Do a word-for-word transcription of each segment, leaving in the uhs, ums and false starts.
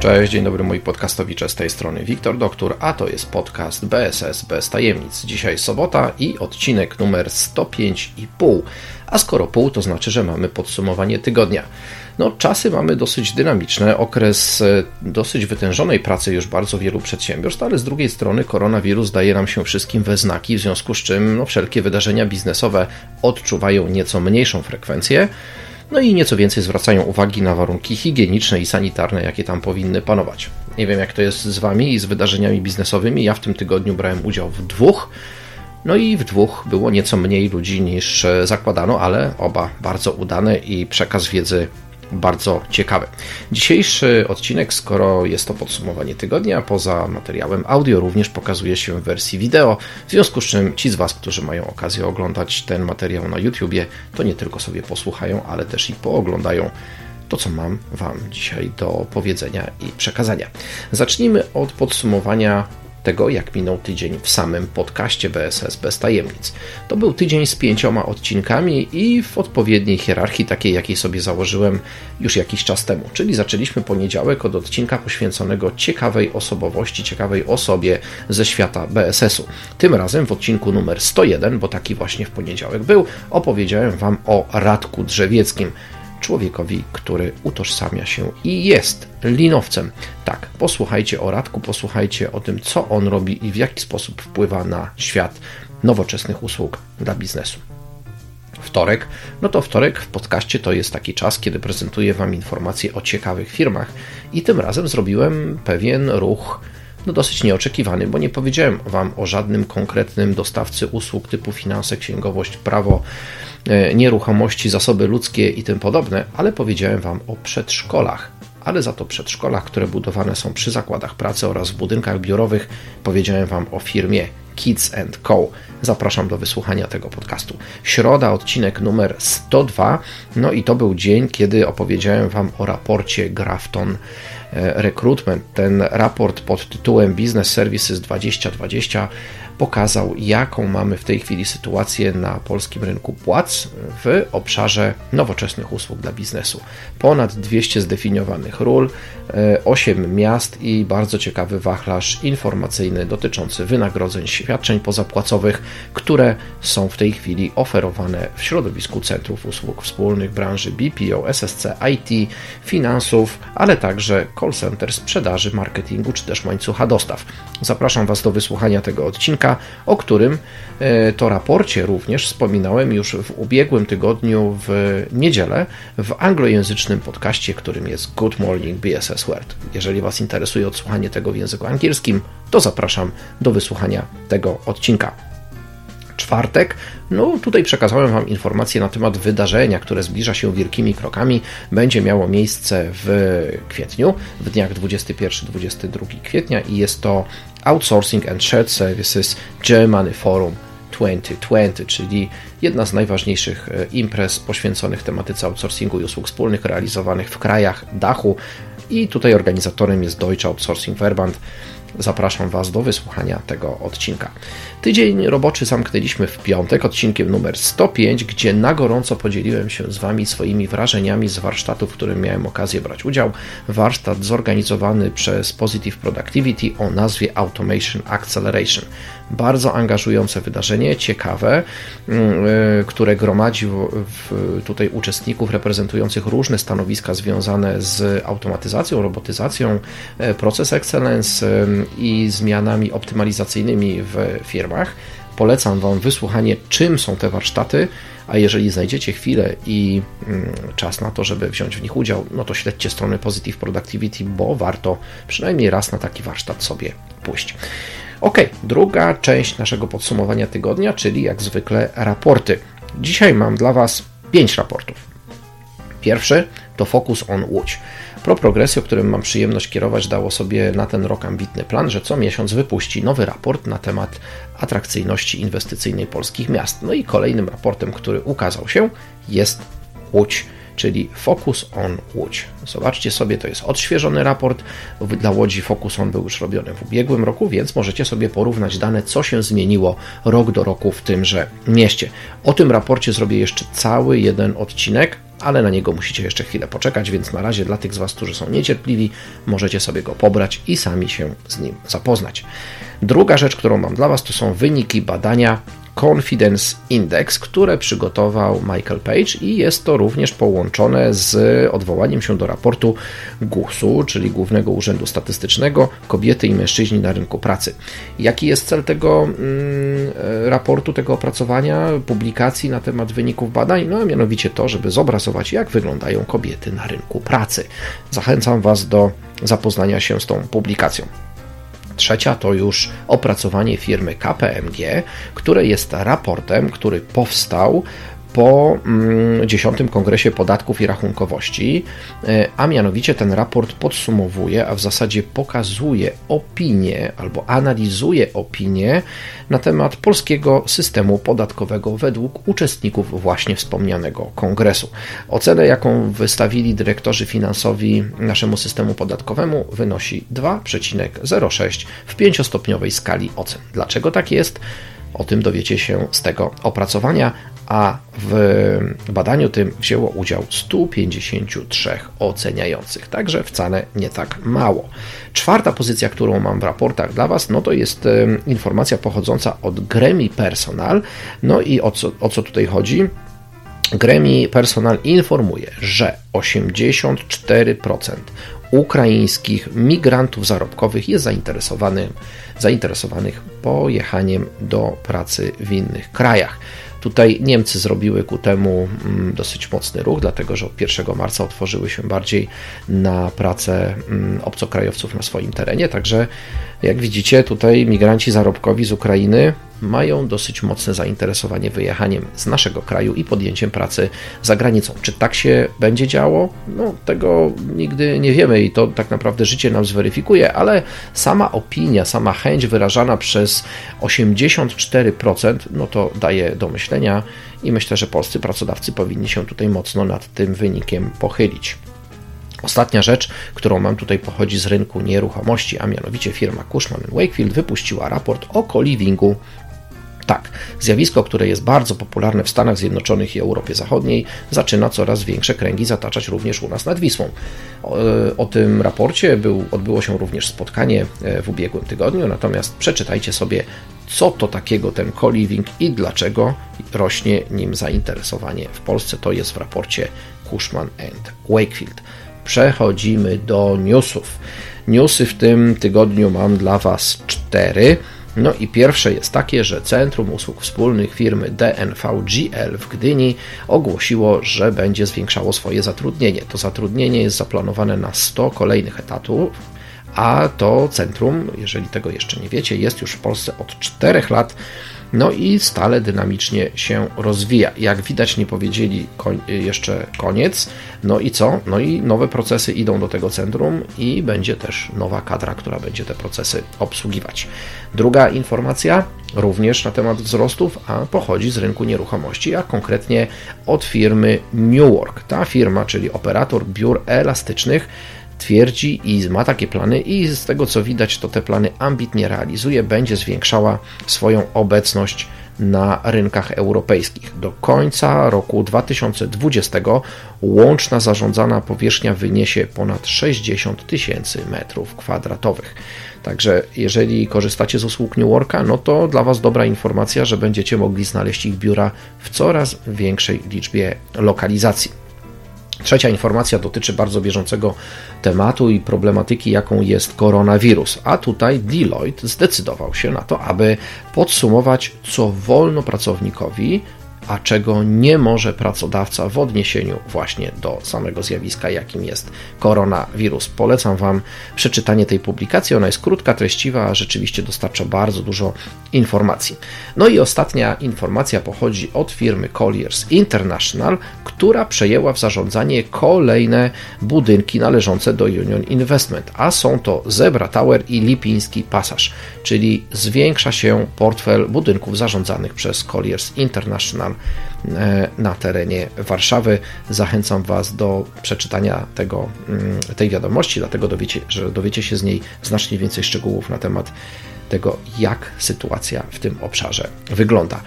Cześć, dzień dobry moi podcastowicze, z tej strony Wiktor Doktor, a to jest podcast B S S bez tajemnic. Dzisiaj sobota i odcinek numer sto pięć i pół, a skoro pół, to znaczy, że mamy podsumowanie tygodnia. No, czasy mamy dosyć dynamiczne, okres dosyć wytężonej pracy już bardzo wielu przedsiębiorstw, ale z drugiej strony koronawirus daje nam się wszystkim we znaki, w związku z czym no, wszelkie wydarzenia biznesowe odczuwają nieco mniejszą frekwencję. No i nieco więcej zwracają uwagi na warunki higieniczne i sanitarne, jakie tam powinny panować. Nie wiem, jak to jest z Wami i z wydarzeniami biznesowymi. Ja w tym tygodniu brałem udział w dwóch. No i w dwóch było nieco mniej ludzi niż zakładano, ale oba bardzo udane i przekaz wiedzy bardzo ciekawy. Dzisiejszy odcinek, skoro jest to podsumowanie tygodnia, poza materiałem audio również pokazuje się w wersji wideo, w związku z czym ci z Was, którzy mają okazję oglądać ten materiał na YouTubie, to nie tylko sobie posłuchają, ale też i pooglądają to, co mam Wam dzisiaj do powiedzenia i przekazania. Zacznijmy od podsumowania tego, jak minął tydzień w samym podcaście B S S bez tajemnic. To był tydzień z pięcioma odcinkami i w odpowiedniej hierarchii, takiej jakiej sobie założyłem już jakiś czas temu. Czyli zaczęliśmy poniedziałek od odcinka poświęconego ciekawej osobowości, ciekawej osobie ze świata B S S-u. Tym razem w odcinku numer sto jeden, bo taki właśnie w poniedziałek był, opowiedziałem Wam o Radku Drzewieckim. Człowiekowi, który utożsamia się i jest linowcem. Tak, posłuchajcie o Radku, posłuchajcie o tym, co on robi i w jaki sposób wpływa na świat nowoczesnych usług dla biznesu. Wtorek, no to wtorek w podcaście to jest taki czas, kiedy prezentuję Wam informacje o ciekawych firmach i tym razem zrobiłem pewien ruch no dosyć nieoczekiwany, bo nie powiedziałem Wam o żadnym konkretnym dostawcy usług typu finanse, księgowość, prawo, nieruchomości, zasoby ludzkie i tym podobne, ale powiedziałem Wam o przedszkolach, ale za to przedszkolach, które budowane są przy zakładach pracy oraz w budynkach biurowych. Powiedziałem Wam o firmie Kids and Co. Zapraszam do wysłuchania tego podcastu. Środa, odcinek numer sto dwa, no i to był dzień, kiedy opowiedziałem Wam o raporcie Grafton Recruitment. Ten raport pod tytułem Business Services dwa tysiące dwadzieścia pokazał, jaką mamy w tej chwili sytuację na polskim rynku płac w obszarze nowoczesnych usług dla biznesu. Ponad dwieście zdefiniowanych ról, osiem miast i bardzo ciekawy wachlarz informacyjny dotyczący wynagrodzeń, świadczeń pozapłacowych, które są w tej chwili oferowane w środowisku centrów usług wspólnych branży B P O, S S C, I T, finansów, ale także call center, sprzedaży, marketingu czy też łańcucha dostaw. Zapraszam Was do wysłuchania tego odcinka, o którym to raporcie również wspominałem już w ubiegłym tygodniu w niedzielę w anglojęzycznym podcaście, którym jest Good Morning B S S World. Jeżeli Was interesuje odsłuchanie tego w języku angielskim, to zapraszam do wysłuchania tego odcinka. Czwartek, no tutaj przekazałem Wam informacje na temat wydarzenia, które zbliża się wielkimi krokami. Będzie miało miejsce w kwietniu, w dniach dwudziestego pierwszego do dwudziestego drugiego kwietnia i jest to Outsourcing and Shared Services Germany Forum dwa tysiące dwadzieścia, czyli jedna z najważniejszych imprez poświęconych tematyce outsourcingu i usług wspólnych realizowanych w krajach dachu i tutaj organizatorem jest Deutsche Outsourcing Verband. Zapraszam Was do wysłuchania tego odcinka. Tydzień roboczy zamknęliśmy w piątek odcinkiem numer sto pięć, gdzie na gorąco podzieliłem się z Wami swoimi wrażeniami z warsztatu, w którym miałem okazję brać udział. Warsztat zorganizowany przez Positive Productivity o nazwie Automation Acceleration. Bardzo angażujące wydarzenie, ciekawe, które gromadzi tutaj uczestników reprezentujących różne stanowiska związane z automatyzacją, robotyzacją, proces excellence i zmianami optymalizacyjnymi w firmach. Polecam Wam wysłuchanie, czym są te warsztaty, a jeżeli znajdziecie chwilę i czas na to, żeby wziąć w nich udział, no to śledźcie strony Positive Productivity, bo warto przynajmniej raz na taki warsztat sobie pójść. Ok, druga część naszego podsumowania tygodnia, czyli jak zwykle raporty. Dzisiaj mam dla Was pięć raportów. Pierwszy to Focus on Łódź. Pro Progressio, którym mam przyjemność kierować, dało sobie na ten rok ambitny plan, że co miesiąc wypuści nowy raport na temat atrakcyjności inwestycyjnej polskich miast. No i kolejnym raportem, który ukazał się, jest Łódź, czyli Focus on Łódź. Zobaczcie sobie, to jest odświeżony raport. Dla Łodzi Focus on był już robiony w ubiegłym roku, więc możecie sobie porównać dane, co się zmieniło rok do roku w tymże mieście. O tym raporcie zrobię jeszcze cały jeden odcinek, ale na niego musicie jeszcze chwilę poczekać, więc na razie dla tych z Was, którzy są niecierpliwi, możecie sobie go pobrać i sami się z nim zapoznać. Druga rzecz, którą mam dla Was, to są wyniki badania Confidence Index, które przygotował Michael Page i jest to również połączone z odwołaniem się do raportu G U S-u, czyli Głównego Urzędu Statystycznego, kobiety i mężczyźni na rynku pracy. Jaki jest cel tego mm, raportu, tego opracowania, publikacji na temat wyników badań? No a mianowicie to, żeby zobrazować, jak wyglądają kobiety na rynku pracy. Zachęcam Was do zapoznania się z tą publikacją. Trzecia to już opracowanie firmy K P M G, które jest raportem, który powstał po dziesiątym Kongresie Podatków i Rachunkowości, a mianowicie ten raport podsumowuje, a w zasadzie pokazuje opinię albo analizuje opinię na temat polskiego systemu podatkowego według uczestników właśnie wspomnianego kongresu. Ocenę, jaką wystawili dyrektorzy finansowi naszemu systemu podatkowemu, wynosi dwa przecinek zero sześć w pięciostopniowej skali ocen. Dlaczego tak jest? O tym dowiecie się z tego opracowania, a w badaniu tym wzięło udział sto pięćdziesiąt trzy oceniających, także wcale nie tak mało. Czwarta pozycja, którą mam w raportach dla Was, no to jest y, informacja pochodząca od Gremii Personal. No i o co, o co tutaj chodzi? Gremii Personal informuje, że osiemdziesiąt cztery procent ukraińskich migrantów zarobkowych jest zainteresowanych, zainteresowanych pojechaniem do pracy w innych krajach. Tutaj Niemcy zrobiły ku temu dosyć mocny ruch, dlatego że od pierwszego marca otworzyły się bardziej na pracę obcokrajowców na swoim terenie. Także jak widzicie, tutaj migranci zarobkowi z Ukrainy mają dosyć mocne zainteresowanie wyjechaniem z naszego kraju i podjęciem pracy za granicą. Czy tak się będzie działo? No, tego nigdy nie wiemy i to tak naprawdę życie nam zweryfikuje, ale sama opinia, sama chęć wyrażana przez osiemdziesiąt cztery procent, no to daje do myślenia i myślę, że polscy pracodawcy powinni się tutaj mocno nad tym wynikiem pochylić. Ostatnia rzecz, którą mam tutaj, pochodzi z rynku nieruchomości, a mianowicie firma Cushman and Wakefield wypuściła raport o co-livingu. Tak, zjawisko, które jest bardzo popularne w Stanach Zjednoczonych i Europie Zachodniej, zaczyna coraz większe kręgi zataczać również u nas nad Wisłą. O, o tym raporcie był, odbyło się również spotkanie w ubiegłym tygodniu, natomiast przeczytajcie sobie, co to takiego ten co-living i dlaczego rośnie nim zainteresowanie w Polsce. To jest w raporcie Cushman and Wakefield. Przechodzimy do newsów. Newsy w tym tygodniu mam dla Was cztery. No i pierwsze jest takie, że Centrum Usług Wspólnych firmy D N V G L w Gdyni ogłosiło, że będzie zwiększało swoje zatrudnienie. To zatrudnienie jest zaplanowane na sto kolejnych etatów, a to centrum, jeżeli tego jeszcze nie wiecie, jest już w Polsce od czterech lat, no i stale dynamicznie się rozwija. Jak widać, nie powiedzieli koń, jeszcze koniec. No i co? No i nowe procesy idą do tego centrum i będzie też nowa kadra, która będzie te procesy obsługiwać. Druga informacja również na temat wzrostów, a pochodzi z rynku nieruchomości, a konkretnie od firmy New Work. Ta firma, czyli operator biur elastycznych, twierdzi i ma takie plany i z tego, co widać, to te plany ambitnie realizuje, będzie zwiększała swoją obecność na rynkach europejskich. Do końca roku dwa tysiące dwudziestego łączna zarządzana powierzchnia wyniesie ponad sześćdziesiąt tysięcy metrów kwadratowych. Także jeżeli korzystacie z usług New Worka, no to dla Was dobra informacja, że będziecie mogli znaleźć ich biura w coraz większej liczbie lokalizacji. Trzecia informacja dotyczy bardzo bieżącego tematu i problematyki, jaką jest koronawirus. A tutaj Deloitte zdecydował się na to, aby podsumować, co wolno pracownikowi, a czego nie może pracodawca w odniesieniu właśnie do samego zjawiska, jakim jest koronawirus. Polecam Wam przeczytanie tej publikacji, ona jest krótka, treściwa, a rzeczywiście dostarcza bardzo dużo informacji. No i ostatnia informacja pochodzi od firmy Colliers International, która przejęła w zarządzanie kolejne budynki należące do Union Investment, a są to Zebra Tower i Lipiński Pasaż, czyli zwiększa się portfel budynków zarządzanych przez Colliers International na terenie Warszawy. Zachęcam Was do przeczytania tego, tej wiadomości, dlatego dowiecie, że dowiecie się z niej znacznie więcej szczegółów na temat tego, jak sytuacja w tym obszarze wygląda.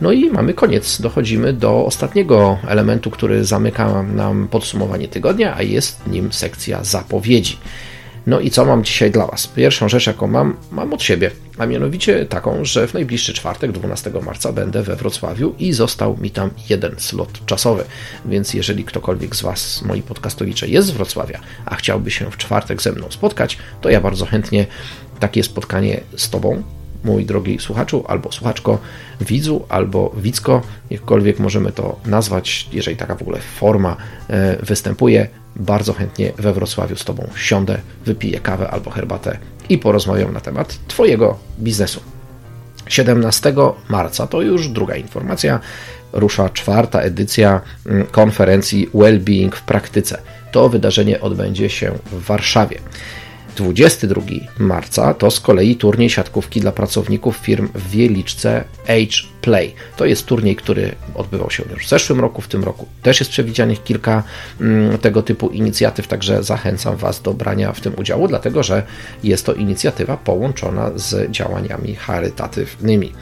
No i mamy koniec. Dochodzimy do ostatniego elementu, który zamyka nam podsumowanie tygodnia, a jest nim sekcja zapowiedzi. No i co mam dzisiaj dla Was? Pierwszą rzecz, jaką mam, mam od siebie, a mianowicie taką, że w najbliższy czwartek, dwunastego marca, będę we Wrocławiu i został mi tam jeden slot czasowy. Więc jeżeli ktokolwiek z Was, moi podcastowicze, jest z Wrocławia, a chciałby się w czwartek ze mną spotkać, to ja bardzo chętnie takie spotkanie z Tobą, mój drogi słuchaczu, albo słuchaczko, widzu, albo widzko, jakkolwiek możemy to nazwać, jeżeli taka w ogóle forma występuje, bardzo chętnie we Wrocławiu z Tobą siądę, wypiję kawę albo herbatę i porozmawiam na temat Twojego biznesu. siedemnastego marca, to już druga informacja, rusza czwarta edycja konferencji Well-being w praktyce. To wydarzenie odbędzie się w Warszawie. dwudziestego drugiego marca to z kolei turniej siatkówki dla pracowników firm w Wieliczce H-Play. To jest turniej, który odbywał się już w zeszłym roku, w tym roku też jest przewidzianych kilka mm, tego typu inicjatyw, także zachęcam Was do brania w tym udziału, dlatego że jest to inicjatywa połączona z działaniami charytatywnymi.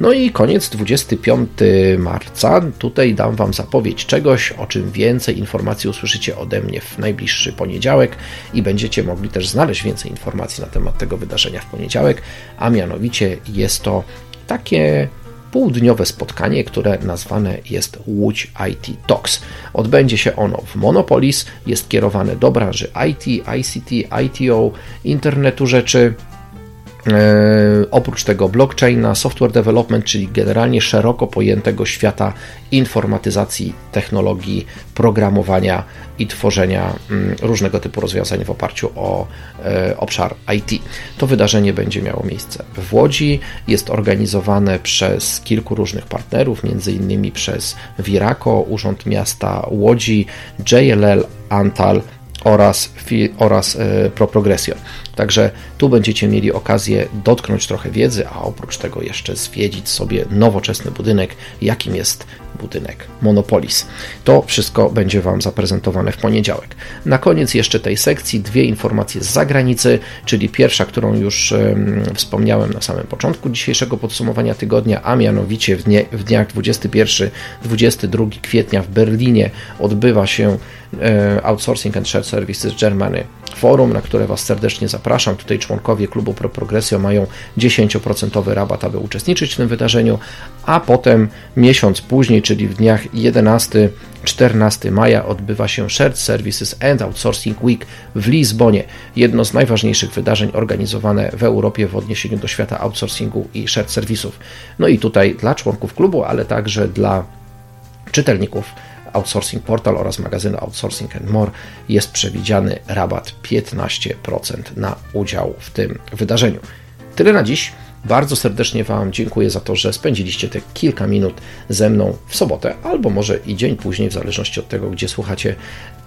No i koniec, dwudziestego piątego marca. Tutaj dam Wam zapowiedź czegoś, o czym więcej informacji usłyszycie ode mnie w najbliższy poniedziałek i będziecie mogli też znaleźć więcej informacji na temat tego wydarzenia w poniedziałek, a mianowicie jest to takie półdniowe spotkanie, które nazwane jest Łódź I T Talks. Odbędzie się ono w Monopolis, jest kierowane do branży I T, I C T, I T O, internetu rzeczy, oprócz tego blockchaina, software development, czyli generalnie szeroko pojętego świata informatyzacji, technologii, programowania i tworzenia różnego typu rozwiązań w oparciu o obszar I T. To wydarzenie będzie miało miejsce w Łodzi, jest organizowane przez kilku różnych partnerów, między innymi przez Wirako, Urząd Miasta Łodzi, J L L Antal oraz, oraz Pro Progressio. Także tu będziecie mieli okazję dotknąć trochę wiedzy, a oprócz tego jeszcze zwiedzić sobie nowoczesny budynek, jakim jest budynek Monopolis. To wszystko będzie Wam zaprezentowane w poniedziałek. Na koniec jeszcze tej sekcji dwie informacje z zagranicy, czyli pierwsza, którą już um, wspomniałem na samym początku dzisiejszego podsumowania tygodnia, a mianowicie w, dnie, w dniach dwudziestego pierwszego do dwudziestego drugiego kwietnia w Berlinie odbywa się e, Outsourcing and Shared Services Germany Forum, na które Was serdecznie zapraszam. Tutaj członkowie klubu Pro Progressio mają dziesięć procent rabat, aby uczestniczyć w tym wydarzeniu, a potem miesiąc później, czyli w dniach jedenastego do czternastego maja odbywa się Shared Services and Outsourcing Week w Lizbonie. Jedno z najważniejszych wydarzeń organizowane w Europie w odniesieniu do świata outsourcingu i shared serwisów. No i tutaj dla członków klubu, ale także dla czytelników Outsourcing Portal oraz magazynu Outsourcing and More jest przewidziany rabat piętnaście procent na udział w tym wydarzeniu. Tyle na dziś. Bardzo serdecznie Wam dziękuję za to, że spędziliście te kilka minut ze mną w sobotę, albo może i dzień później, w zależności od tego, gdzie słuchacie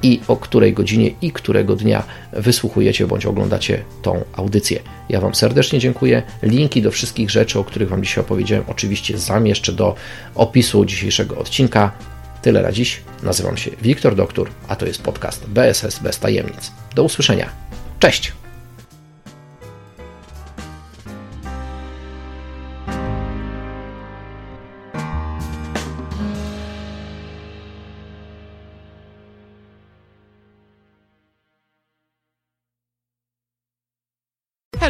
i o której godzinie i którego dnia wysłuchujecie bądź oglądacie tą audycję. Ja Wam serdecznie dziękuję. Linki do wszystkich rzeczy, o których Wam dzisiaj opowiedziałem, oczywiście zamieszczę do opisu dzisiejszego odcinka. Tyle na dziś. Nazywam się Wiktor Doktor, a to jest podcast B S S bez tajemnic. Do usłyszenia. Cześć!